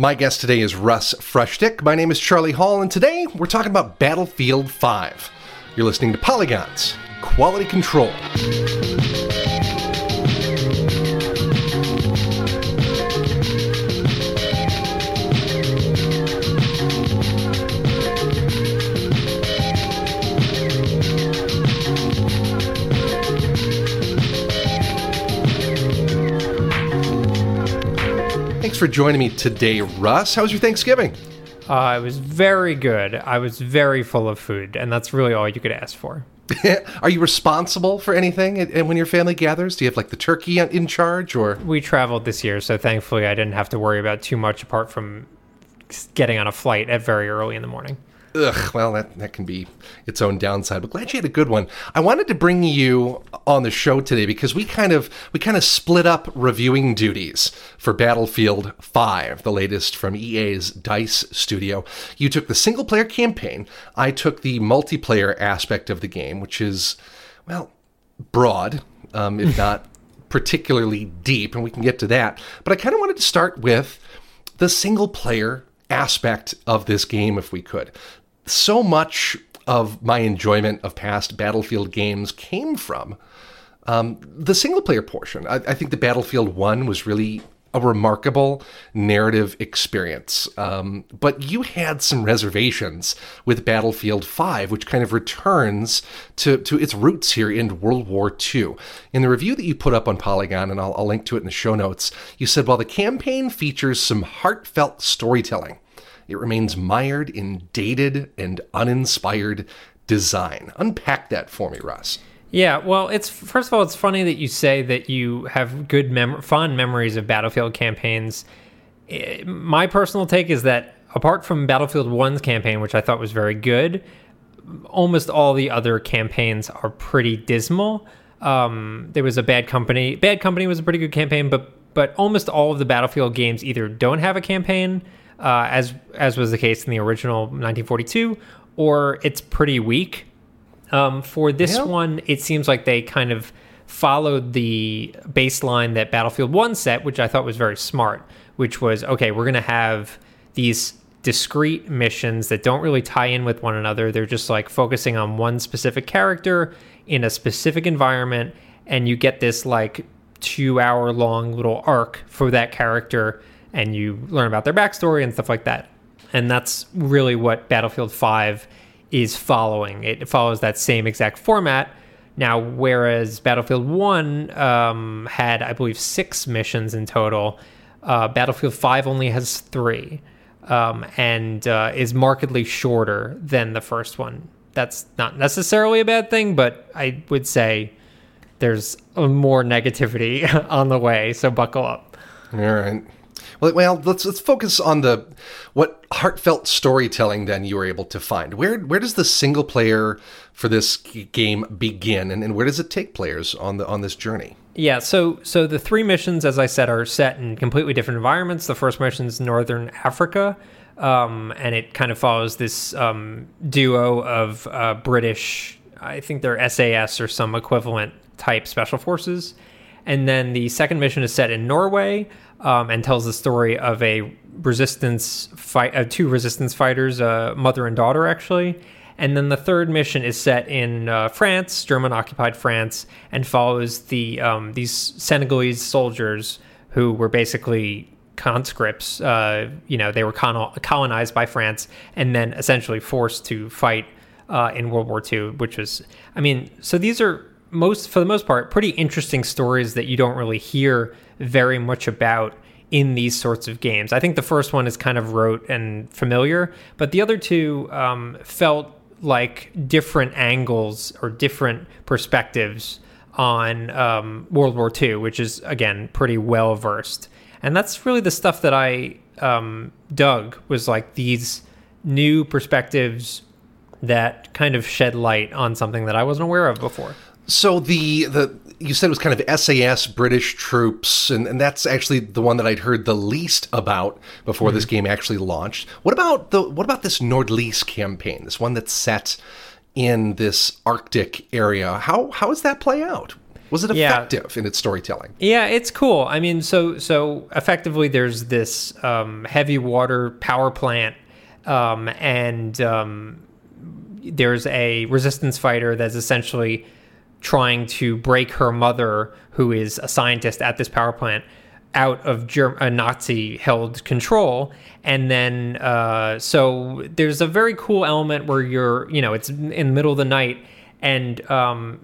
My guest today is Russ Frushtick. My name is Charlie Hall, and today we're talking about Battlefield 5. You're listening to Polygon's Quality Control. For joining me today, Russ. How was your Thanksgiving? It was very good. I was very full of food, and that's really all you could ask for. Are you responsible for anything and when your family gathers? Do you have like the turkey in charge? Or we traveled this year, so thankfully I didn't have to worry about too much apart from getting on a flight at very early in the morning. Ugh, well, that can be its own downside, but glad you had a good one. I wanted to bring you on the show today because we kind of split up reviewing duties for Battlefield 5, the latest from EA's DICE studio. You took the single-player campaign. I took the multiplayer aspect of the game, which is, well, broad, if not particularly deep, and we can get to that. But I kind of wanted to start with the single-player aspect of this game, if we could. So much of my enjoyment of past Battlefield games came from the single-player portion. I think the Battlefield 1 was really a remarkable narrative experience. But you had some reservations with Battlefield 5, which kind of returns to its roots here in World War II. In the review that you put up on Polygon, and I'll link to it in the show notes, you said, while the campaign features some heartfelt storytelling, it remains mired in dated and uninspired design. Unpack that for me, Russ. Yeah, well, it's first of all, it's funny that you say that you have good, fond memories of Battlefield campaigns. My personal take is that apart from Battlefield 1's campaign, which I thought was very good, almost all the other campaigns are pretty dismal. There was a Bad Company. Bad Company was a pretty good campaign, but almost all of the Battlefield games either don't have a campaign, as was the case in the original 1942, or it's pretty weak. For this one, it seems like they kind of followed the baseline that Battlefield 1 set, which I thought was very smart, which was, okay, we're going to have these discrete missions that don't really tie in with one another. They're just like focusing on one specific character in a specific environment, and you get this like 2 hour long little arc for that character, and you learn about their backstory and stuff like that. And that's really what Battlefield 5 is following. It follows that same exact format. Now, whereas Battlefield 1 had, I believe, 6 missions in total, Battlefield 5 only has 3 and is markedly shorter than the first one. That's not necessarily a bad thing, but I would say there's more negativity on the way, so buckle up. All right. Well, let's focus on what heartfelt storytelling then you were able to find. Where does the single player for this game begin, and where does it take players on this journey? Yeah, so the 3 missions, as I said, are set in completely different environments. The first mission is Northern Africa, and it kind of follows this duo of British, I think they're SAS or some equivalent type special forces. And then the second mission is set in Norway, and tells the story of a resistance fight, 2 resistance fighters, mother and daughter, actually. And then the third mission is set in France, German-occupied France, and follows the these Senegalese soldiers who were basically conscripts. They were colonized by France and then essentially forced to fight in World War II, which was, so these are, for the most part, pretty interesting stories that you don't really hear very much about in these sorts of games. I think the first one is kind of rote and familiar, but the other 2 felt like different angles or different perspectives on World War II, which is, again, pretty well-versed. And that's really the stuff that I dug, was like these new perspectives that kind of shed light on something that I wasn't aware of before. So the you said it was kind of SAS, British troops, and that's actually the one that I'd heard the least about before this game actually launched. What about this Nordlys campaign, this one that's set in this Arctic area? How does that play out? Was it effective in its storytelling? Yeah, it's cool. I mean, so effectively there's this heavy water power plant and there's a resistance fighter that's essentially trying to break her mother, who is a scientist at this power plant, out of Nazi-held control. And then so there's a very cool element where you're, you know, it's in the middle of the night, and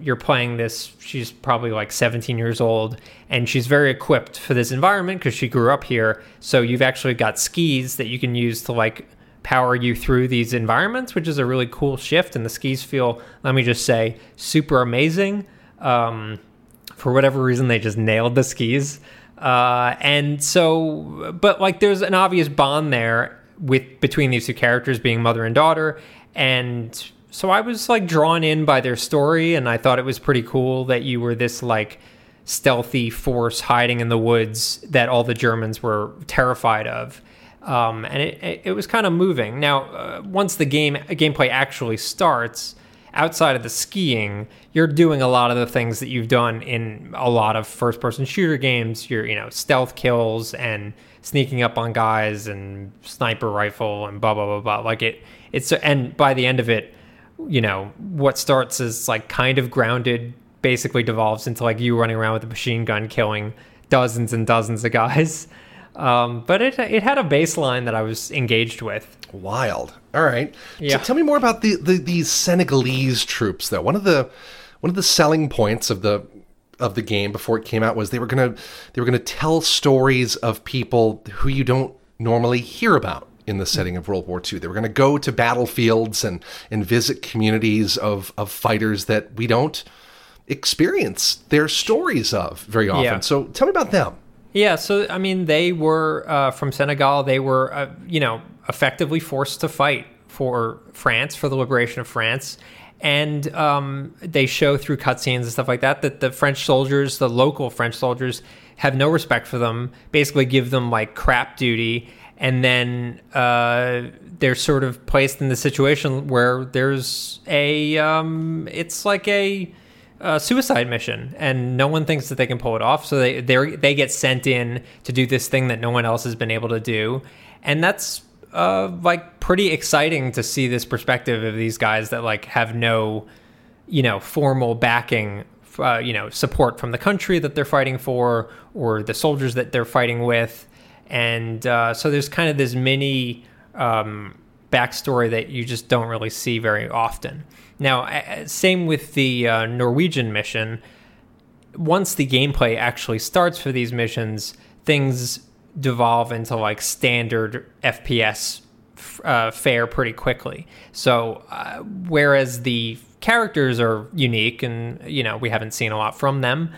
you're playing this, she's probably like 17 years old, and she's very equipped for this environment because she grew up here. So you've actually got skis that you can use to like power you through these environments, which is a really cool shift. And the skis feel, let me just say, super amazing. For whatever reason, they just nailed the skis. And so, but like there's an obvious bond there between these two characters being mother and daughter. And so I was like drawn in by their story, and I thought it was pretty cool that you were this like stealthy force hiding in the woods that all the Germans were terrified of. And it was kind of moving. Now, once the gameplay actually starts, outside of the skiing, you're doing a lot of the things that you've done in a lot of first-person shooter games. You're, you know, stealth kills and sneaking up on guys and sniper rifle and blah, blah, blah, blah. Like it's, and by the end of it, you know, what starts as like kind of grounded basically devolves into like you running around with a machine gun killing dozens and dozens of guys. But it had a baseline that I was engaged with. Wild. All right. Yeah. So tell me more about these Senegalese troops, though. One of the selling points of the game before it came out was they were gonna tell stories of people who you don't normally hear about in the setting of World War II. They were going to go to battlefields and visit communities of fighters that we don't experience their stories of very often. Yeah. So tell me about them. Yeah, so, I mean, they were, from Senegal, they were, you know, effectively forced to fight for France, for the liberation of France. And they show through cutscenes and stuff like that the French soldiers, the local French soldiers, have no respect for them, basically give them, like, crap duty. And then they're sort of placed in the situation where there's it's like a suicide mission, and no one thinks that they can pull it off. So they get sent in to do this thing that no one else has been able to do. And that's like pretty exciting to see this perspective of these guys that like have no, you know, formal backing, you know, support from the country that they're fighting for or the soldiers that they're fighting with. And so there's kind of this mini backstory that you just don't really see very often. Now, same with the Norwegian mission. Once the gameplay actually starts for these missions, things devolve into like standard FPS fare pretty quickly. So whereas the characters are unique and, you know, we haven't seen a lot from them,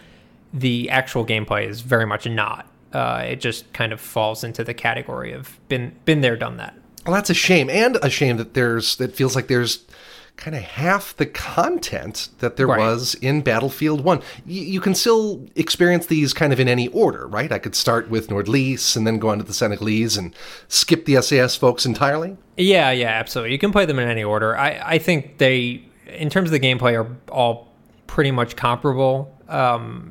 the actual gameplay is very much not. It just kind of falls into the category of been there, done that. Well, that's a shame, and a shame that it feels like there's kind of half the content that there was in Battlefield 1. You can still experience these kind of in any order, right? I could start with Nordlys and then go on to the Senegalese and skip the SAS folks entirely? Yeah, absolutely. You can play them in any order. I think they, in terms of the gameplay, are all pretty much comparable.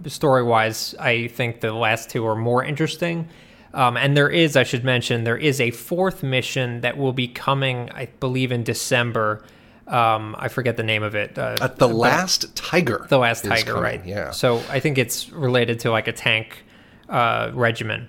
Story-wise, I think the last two are more interesting. And there is a fourth mission that will be coming, I believe, in December. I forget the name of it. The Last Tiger. The Last Tiger, coming, right. Yeah. So I think it's related to like a tank regimen.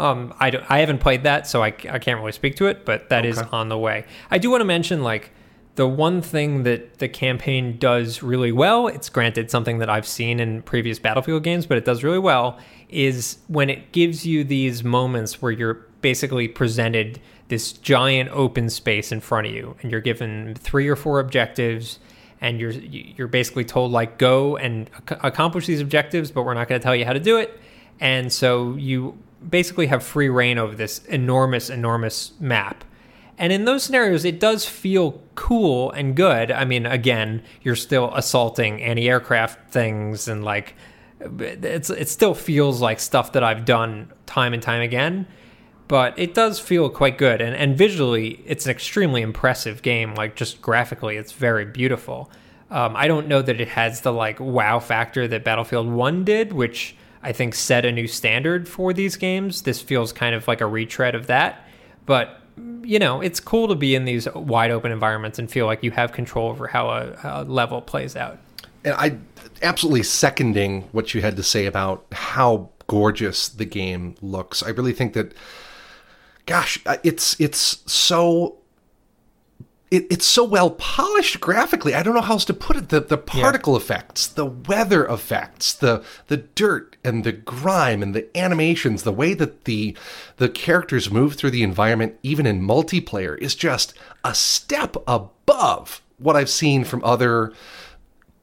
I haven't played that, so I can't really speak to it, but that is on the way. I do want to mention like the one thing that the campaign does really well, it's granted something that I've seen in previous Battlefield games, but it does really well, is when it gives you these moments where you're basically presented this giant open space in front of you, and you're given 3 or 4 objectives, and you're basically told, like, go and accomplish these objectives, but we're not going to tell you how to do it. And so you basically have free reign over this enormous, enormous map. And in those scenarios, it does feel cool and good. I mean, again, you're still assaulting anti-aircraft things, and like, it still feels like stuff that I've done time and time again. But it does feel quite good, and visually, it's an extremely impressive game. Like just graphically, it's very beautiful. I don't know that it has the like wow factor that Battlefield 1 did, which I think set a new standard for these games. This feels kind of like a retread of that, but you know, it's cool to be in these wide open environments and feel like you have control over how a level plays out. And I absolutely seconding what you had to say about how gorgeous the game looks. I really think that, gosh, it's so well polished graphically. I don't know how else to put it. The particle effects, the weather effects, the dirt and the grime and the animations, the way that the characters move through the environment, even in multiplayer, is just a step above what I've seen from other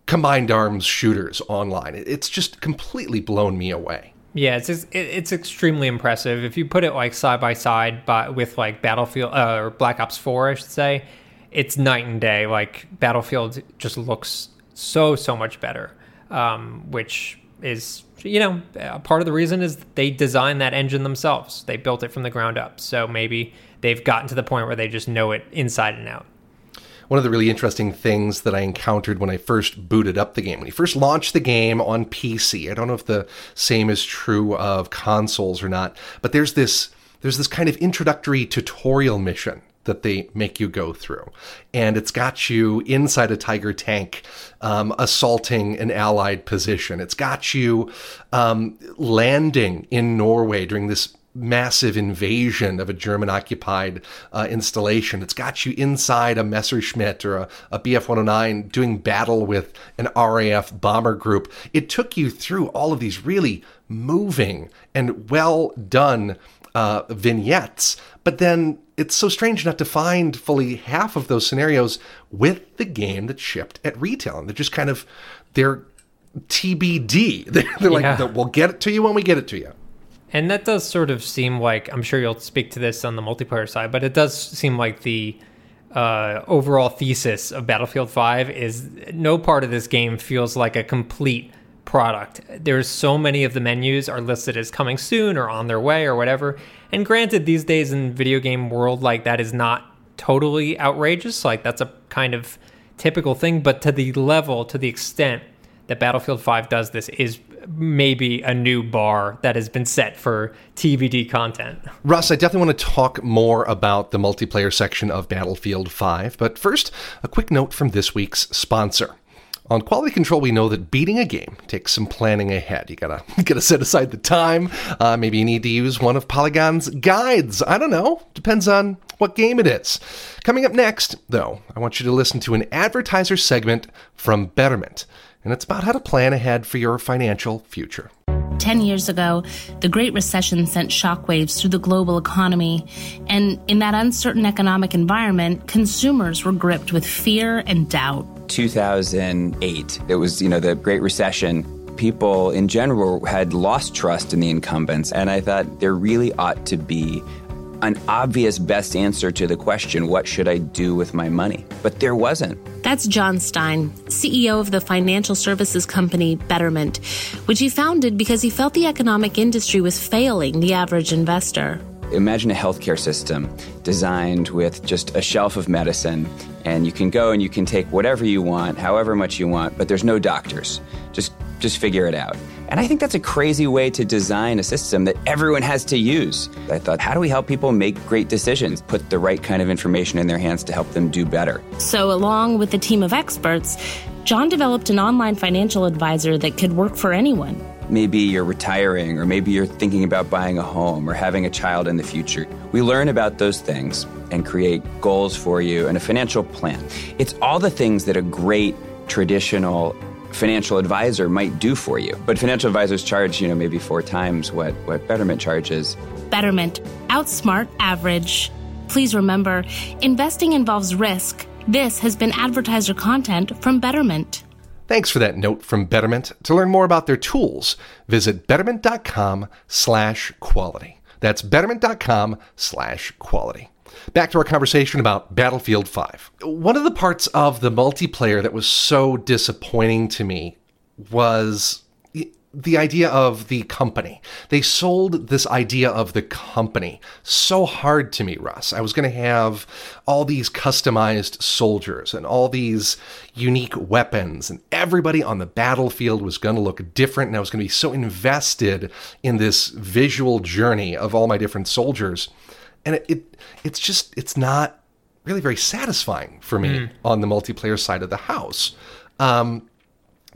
combined arms shooters online. It's just completely blown me away. Yeah, it's extremely impressive. If you put it like side by side, but with like Battlefield or Black Ops 4, I should say, it's night and day. Like Battlefield just looks so much better, which is, you know, part of the reason is they designed that engine themselves. They built it from the ground up. So maybe they've gotten to the point where they just know it inside and out. One of the really interesting things that I encountered when I first booted up the game, when you first launched the game on PC, I don't know if the same is true of consoles or not, but there's this kind of introductory tutorial mission that they make you go through. And it's got you inside a Tiger tank, assaulting an allied position. It's got you landing in Norway during this massive invasion of a German-occupied installation. It's got you inside a Messerschmitt or a BF-109 doing battle with an RAF bomber group. It took you through all of these really moving and well-done vignettes, but then it's so strange not to find fully half of those scenarios with the game that shipped at retail. And they're just kind of, they're TBD. They're like, we'll get it to you when we get it to you. And that does sort of seem like, I'm sure you'll speak to this on the multiplayer side, but it does seem like the overall thesis of Battlefield 5 is no part of this game feels like a complete product. There's so many of the menus are listed as coming soon or on their way or whatever. And granted, these days in video game world, like that is not totally outrageous. Like that's a kind of typical thing, but to the level, to the extent that Battlefield 5 does this is maybe a new bar that has been set for TBD content. Russ, I definitely want to talk more about the multiplayer section of Battlefield 5, but first, a quick note from this week's sponsor. On Quality Control, we know that beating a game takes some planning ahead. You gotta set aside the time. Maybe you need to use one of Polygon's guides. I don't know. Depends on what game it is. Coming up next, though, I want you to listen to an advertiser segment from Betterment. And it's about how to plan ahead for your financial future. 10 years ago, the Great Recession sent shockwaves through the global economy. And in that uncertain economic environment, consumers were gripped with fear and doubt. 2008, it was, the Great Recession. People in general had lost trust in the incumbents. And I thought there really ought to be an obvious best answer to the question, what should I do with my money? But there wasn't. That's John Stein, CEO of the financial services company Betterment, which he founded because he felt the economic industry was failing the average investor. Imagine a healthcare system designed with just a shelf of medicine, and you can go and you can take whatever you want, however much you want, but there's no doctors. Just figure it out. And I think that's a crazy way to design a system that everyone has to use. I thought, how do we help people make great decisions, put the right kind of information in their hands to help them do better? So along with a team of experts, John developed an online financial advisor that could work for anyone. Maybe you're retiring, or maybe you're thinking about buying a home or having a child in the future. We learn about those things and create goals for you and a financial plan. It's all the things that a great traditional financial advisor might do for you. But financial advisors charge, maybe 4 times what Betterment charges. Betterment. Outsmart average. Please remember, investing involves risk. This has been advertiser content from Betterment. Thanks for that note from Betterment. To learn more about their tools, visit betterment.com/quality. That's betterment.com/quality. Back to our conversation about Battlefield 5. One of the parts of the multiplayer that was so disappointing to me was the idea of the company. They sold this idea of the company so hard to me, Russ. I was going to have all these customized soldiers and all these unique weapons, and everybody on the battlefield was going to look different, and I was going to be so invested in this visual journey of all my different soldiers. And it's not really very satisfying for me on the multiplayer side of the house.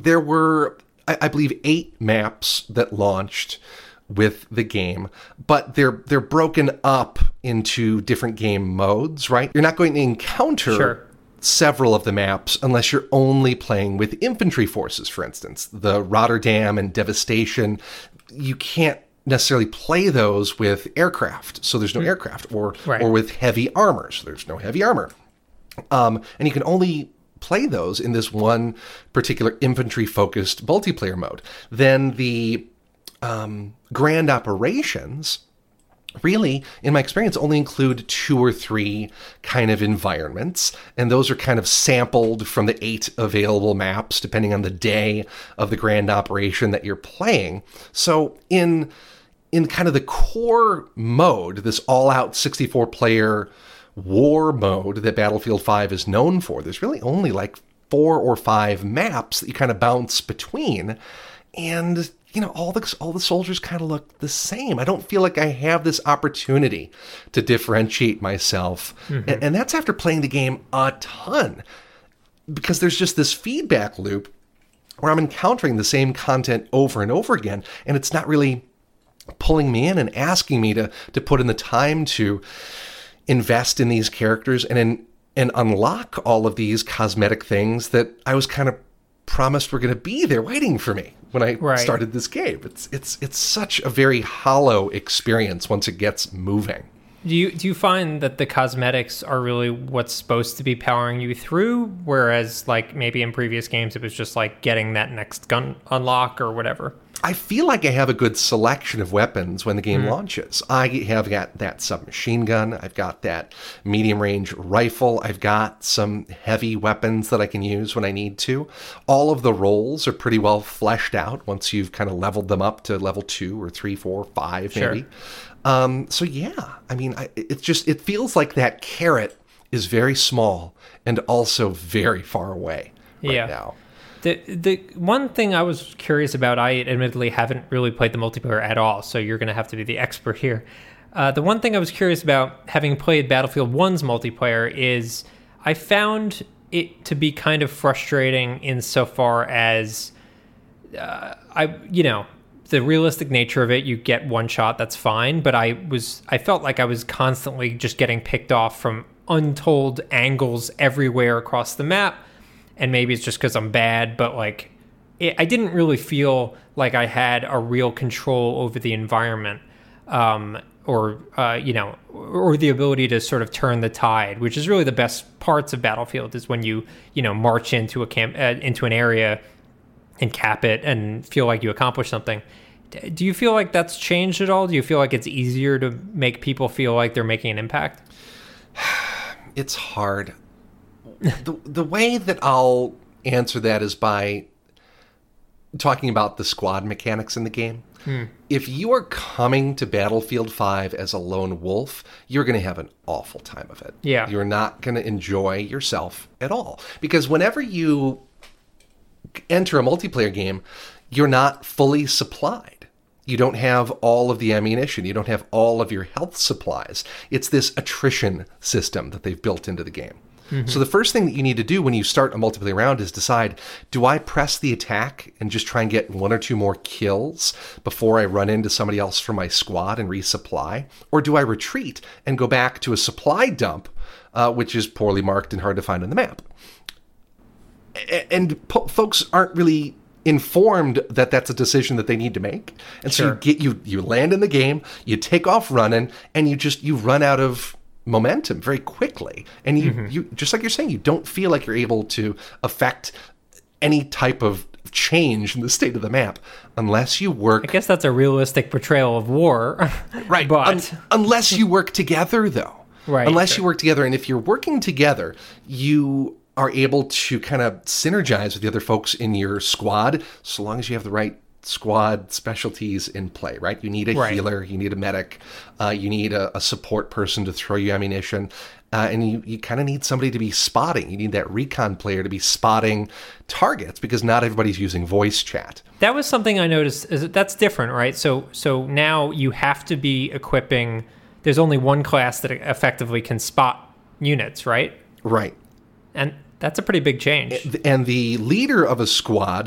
There were, I believe, 8 maps that launched with the game, but they're broken up into different game modes, right? You're not going to encounter several of the maps unless you're only playing with infantry forces, for instance. The Rotterdam and Devastation, you can't necessarily play those with aircraft, so there's no aircraft, or with heavy armor, so there's no heavy armor. And you can only play those in this one particular infantry-focused multiplayer mode. Then the grand operations really, in my experience, only include 2 or 3 kind of environments, and those are kind of sampled from the 8 available maps, depending on the day of the grand operation that you're playing. So in kind of the core mode, this all-out 64-player war mode that Battlefield 5 is known for, there's really only like 4 or 5 maps that you kind of bounce between, and you know, all the soldiers kind of look the same. I don't feel like I have this opportunity to differentiate myself. And that's after playing the game a ton, because there's just this feedback loop where I'm encountering the same content over and over again, and it's not really pulling me in and asking me to put in the time to invest in these characters and unlock all of these cosmetic things that I was kind of promised were going to be there waiting for me when I started this game. It's such a very hollow experience once it gets moving. Do you find that the cosmetics are really what's supposed to be powering you through, whereas like maybe in previous games it was just like getting that next gun unlock or whatever? I feel like I have a good selection of weapons when the game launches. I have got that submachine gun. I've got that medium-range rifle. I've got some heavy weapons that I can use when I need to. All of the roles are pretty well fleshed out once you've kind of leveled them up to level 2 or 3, 4, 5, maybe. So yeah, I mean, it feels like that carrot is very small and also very far away now. The one thing I was curious about, I admittedly haven't really played the multiplayer at all, so you're going to have to be the expert here. The one thing I was curious about, having played Battlefield 1's multiplayer, is I found it to be kind of frustrating insofar as, the realistic nature of it. You get one shot, that's fine, but I felt like I was constantly just getting picked off from untold angles everywhere across the map. And maybe it's just because I'm bad, but like, I didn't really feel like I had a real control over the environment, or the ability to sort of turn the tide, which is really the best parts of Battlefield, is when you march into into an area and cap it and feel like you accomplished something. Do you feel like that's changed at all? Do you feel like it's easier to make people feel like they're making an impact? It's hard. The way that I'll answer that is by talking about the squad mechanics in the game. If you are coming to Battlefield 5 as a lone wolf, you're going to have an awful time of it. Yeah. You're not going to enjoy yourself at all. Because whenever you enter a multiplayer game, you're not fully supplied. You don't have all of the ammunition. You don't have all of your health supplies. It's this attrition system that they've built into the game. So the first thing that you need to do when you start a multiplayer round is decide, do I press the attack and just try and get 1 or 2 more kills before I run into somebody else from my squad and resupply? Or do I retreat and go back to a supply dump, which is poorly marked and hard to find on the map? And folks aren't really informed that that's a decision that they need to make. And so you land in the game, you take off running, and you run out of momentum very quickly, and you just like you're saying, you don't feel like you're able to affect any type of change in the state of the map unless you work. I guess that's a realistic portrayal of war, right? But unless you work together, though, right? Unless you work together, and if you're working together, you are able to kind of synergize with the other folks in your squad, so long as you have the right squad specialties in play, right? You need a healer, you need a medic, you need a support person to throw you ammunition, and you kind of need somebody to be spotting. You need that recon player to be spotting targets because not everybody's using voice chat. That was something I noticed. Is that that's different, right? So now you have to be equipping. There's only one class that effectively can spot units, right? Right. And that's a pretty big change. And the leader of a squad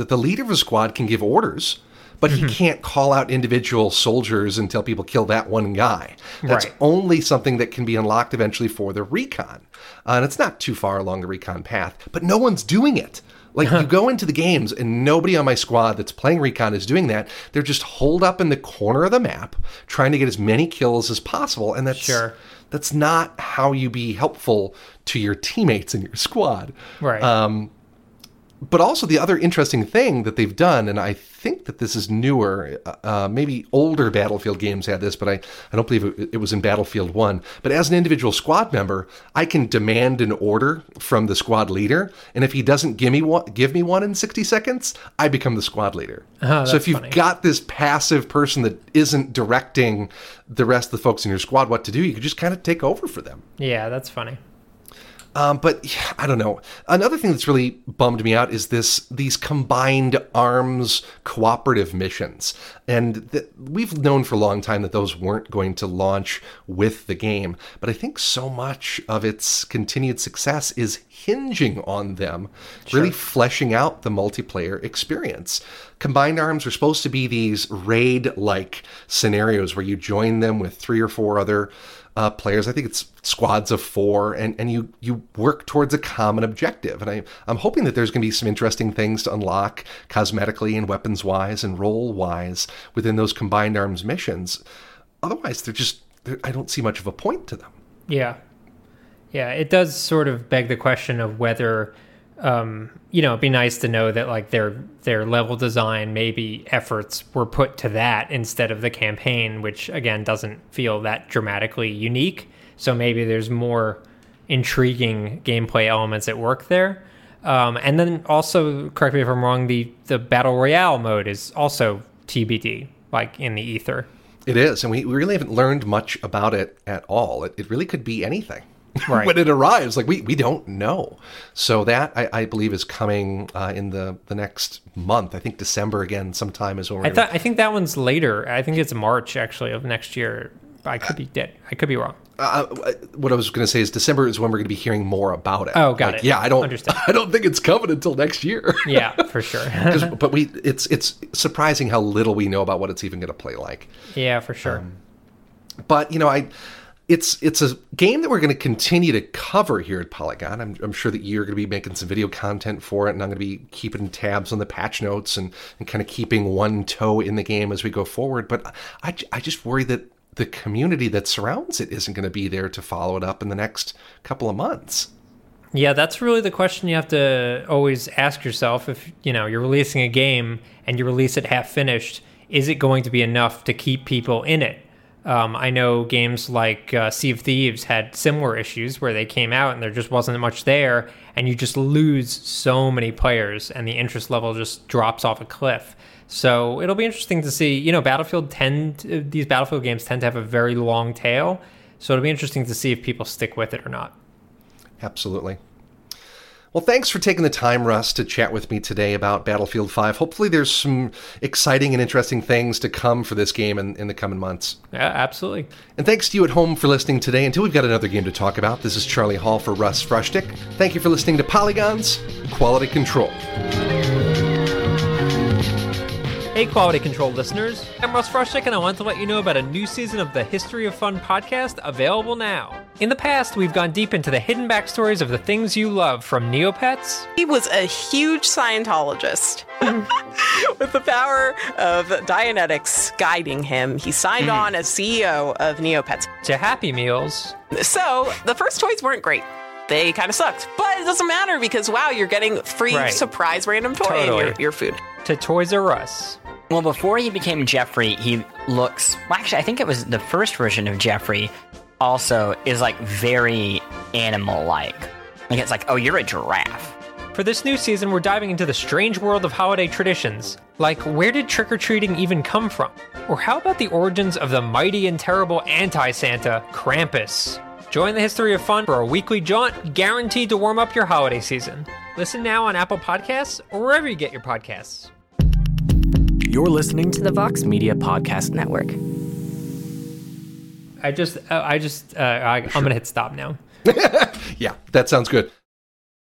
can give orders, but he can't call out individual soldiers and tell people, kill that one guy. That's only something that can be unlocked eventually for the recon. And it's not too far along the recon path, but no one's doing it. Like, you go into the games, and nobody on my squad that's playing recon is doing that. They're just holed up in the corner of the map, trying to get as many kills as possible, and that's... Sure. That's not how you be helpful to your teammates in your squad. Right. But also the other interesting thing that they've done, and I think that this is newer, maybe older Battlefield games had this, but I don't believe it was in Battlefield 1. But as an individual squad member, I can demand an order from the squad leader, and if he doesn't give me one in 60 seconds, I become the squad leader. Oh, so if you've got this passive person that isn't directing the rest of the folks in your squad what to do, you could just kind of take over for them. Yeah, that's funny. But yeah, I don't know. Another thing that's really bummed me out is these combined arms cooperative missions. And we've known for a long time that those weren't going to launch with the game. But I think so much of its continued success is hinging on them, really fleshing out the multiplayer experience. Combined arms are supposed to be these raid-like scenarios where you join them with 3 or 4 other players. I think it's squads of 4, and you work towards a common objective. And I'm hoping that there's going to be some interesting things to unlock cosmetically and weapons-wise and role-wise within those combined arms missions. Otherwise, I don't see much of a point to them. Yeah. Yeah, it does sort of beg the question of whether, it'd be nice to know that, like, their level design, maybe efforts were put to that instead of the campaign, which, again, doesn't feel that dramatically unique. So maybe there's more intriguing gameplay elements at work there. And then also, correct me if I'm wrong, the Battle Royale mode is also TBD, like in the ether. It is, and we really haven't learned much about it at all. It really could be anything. Right. When it arrives, like we don't know. So that I believe is coming in the next month. I think December again sometime is over. I think that one's later. I think it's March actually of next year. I could be dead. I could be wrong. What I was going to say is December is when we're going to be hearing more about it. Oh, got it. Yeah, I don't understand. I don't think it's coming until next year. Yeah, for sure. But it's surprising how little we know about what it's even going to play like. Yeah, for sure. It's a game that we're going to continue to cover here at Polygon. I'm sure that you're going to be making some video content for it, and I'm going to be keeping tabs on the patch notes and kind of keeping one toe in the game as we go forward. But I just worry that the community that surrounds it isn't going to be there to follow it up in the next couple of months. Yeah, that's really the question you have to always ask yourself. If you're releasing a game and you release it half finished, is it going to be enough to keep people in it? I know games like Sea of Thieves had similar issues where they came out and there just wasn't much there, and you just lose so many players and the interest level just drops off a cliff. So it'll be interesting to see. These Battlefield games tend to have a very long tail, so it'll be interesting to see if people stick with it or not. Absolutely. Well, thanks for taking the time, Russ, to chat with me today about Battlefield 5. Hopefully there's some exciting and interesting things to come for this game in the coming months. Yeah, absolutely. And thanks to you at home for listening today. Until we've got another game to talk about, this is Charlie Hall for Russ Frushtick. Thank you for listening to Polygon's Quality Control. Hey, Quality Control listeners. I'm Russ Frushtick, and I want to let you know about a new season of the History of Fun podcast available now. In the past, we've gone deep into the hidden backstories of the things you love, from Neopets. He was a huge Scientologist. With the power of Dianetics guiding him, he signed on as CEO of Neopets. To Happy Meals. So, the first toys weren't great. They kind of sucked. But it doesn't matter because, wow, you're getting free surprise random toy in your food. To Toys R Us. Well, before he became Jeffrey, he looks... Well, actually, I think it was the first version of Jeffrey also is, like, very animal-like. Like, it's like, oh, you're a giraffe. For this new season, we're diving into the strange world of holiday traditions, like where did trick-or-treating even come from? Or how about the origins of the mighty and terrible anti-Santa, Krampus? Join the History of Fun for a weekly jaunt guaranteed to warm up your holiday season. Listen now on Apple Podcasts or wherever you get your podcasts. You're listening to the Vox Media Podcast Network. I'm going to hit stop now. Yeah, that sounds good.